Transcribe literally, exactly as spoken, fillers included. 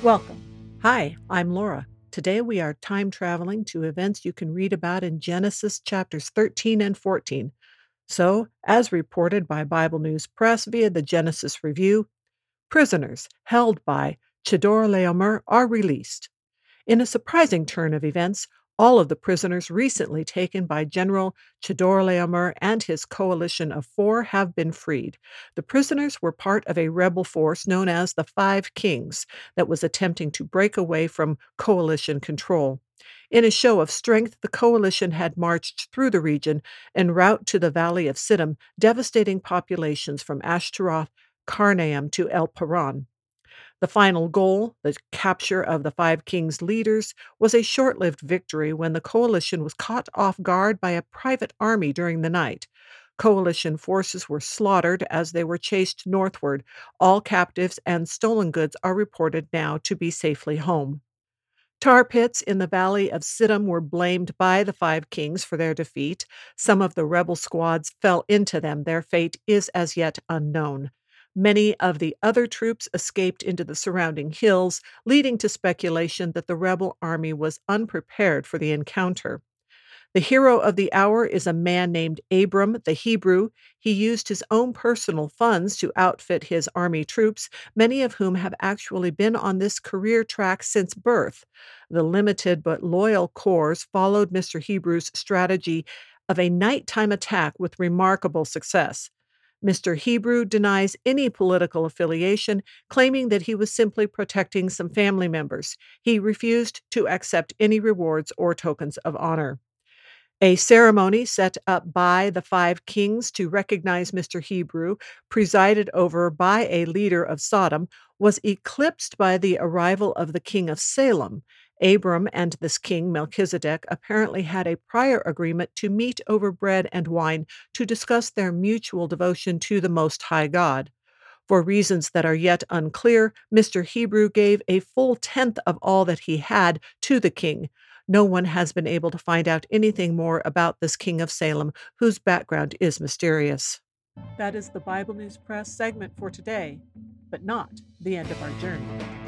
Welcome. Hi, I'm Laura. Today we are time traveling to events you can read about in Genesis chapters thirteen and fourteen. So, as reported by Bible News Press via the Genesis Review, prisoners held by Chedorlaomer are released. In a surprising turn of events, all of the prisoners recently taken by General Chedorlaomer and his coalition of four have been freed. The prisoners were part of a rebel force known as the Five Kings that was attempting to break away from coalition control. In a show of strength, the coalition had marched through the region en route to the Valley of Siddam, devastating populations from Ashtaroth, Karnaim to El Paran. The final goal, the capture of the Five Kings' leaders, was a short-lived victory when the coalition was caught off guard by a private army during the night. Coalition forces were slaughtered as they were chased northward. All captives and stolen goods are reported now to be safely home. Tar pits in the Valley of Siddam were blamed by the Five Kings for their defeat. Some of the rebel squads fell into them. Their fate is as yet unknown. Many of the other troops escaped into the surrounding hills, leading to speculation that the rebel army was unprepared for the encounter. The hero of the hour is a man named Abram, the Hebrew. He used his own personal funds to outfit his army troops, many of whom have actually been on this career track since birth. The limited but loyal corps followed Mister Hebrew's strategy of a nighttime attack with remarkable success. Mister Hebrew denies any political affiliation, claiming that he was simply protecting some family members. He refused to accept any rewards or tokens of honor. A ceremony set up by the Five Kings to recognize Mister Hebrew, presided over by a leader of Sodom, was eclipsed by the arrival of the king of Salem. Abram and this king, Melchizedek, apparently had a prior agreement to meet over bread and wine to discuss their mutual devotion to the Most High God. For reasons that are yet unclear, Mister Hebrew gave a full tenth of all that he had to the king. No one has been able to find out anything more about this king of Salem, whose background is mysterious. That is the Bible News Press segment for today, but not the end of our journey.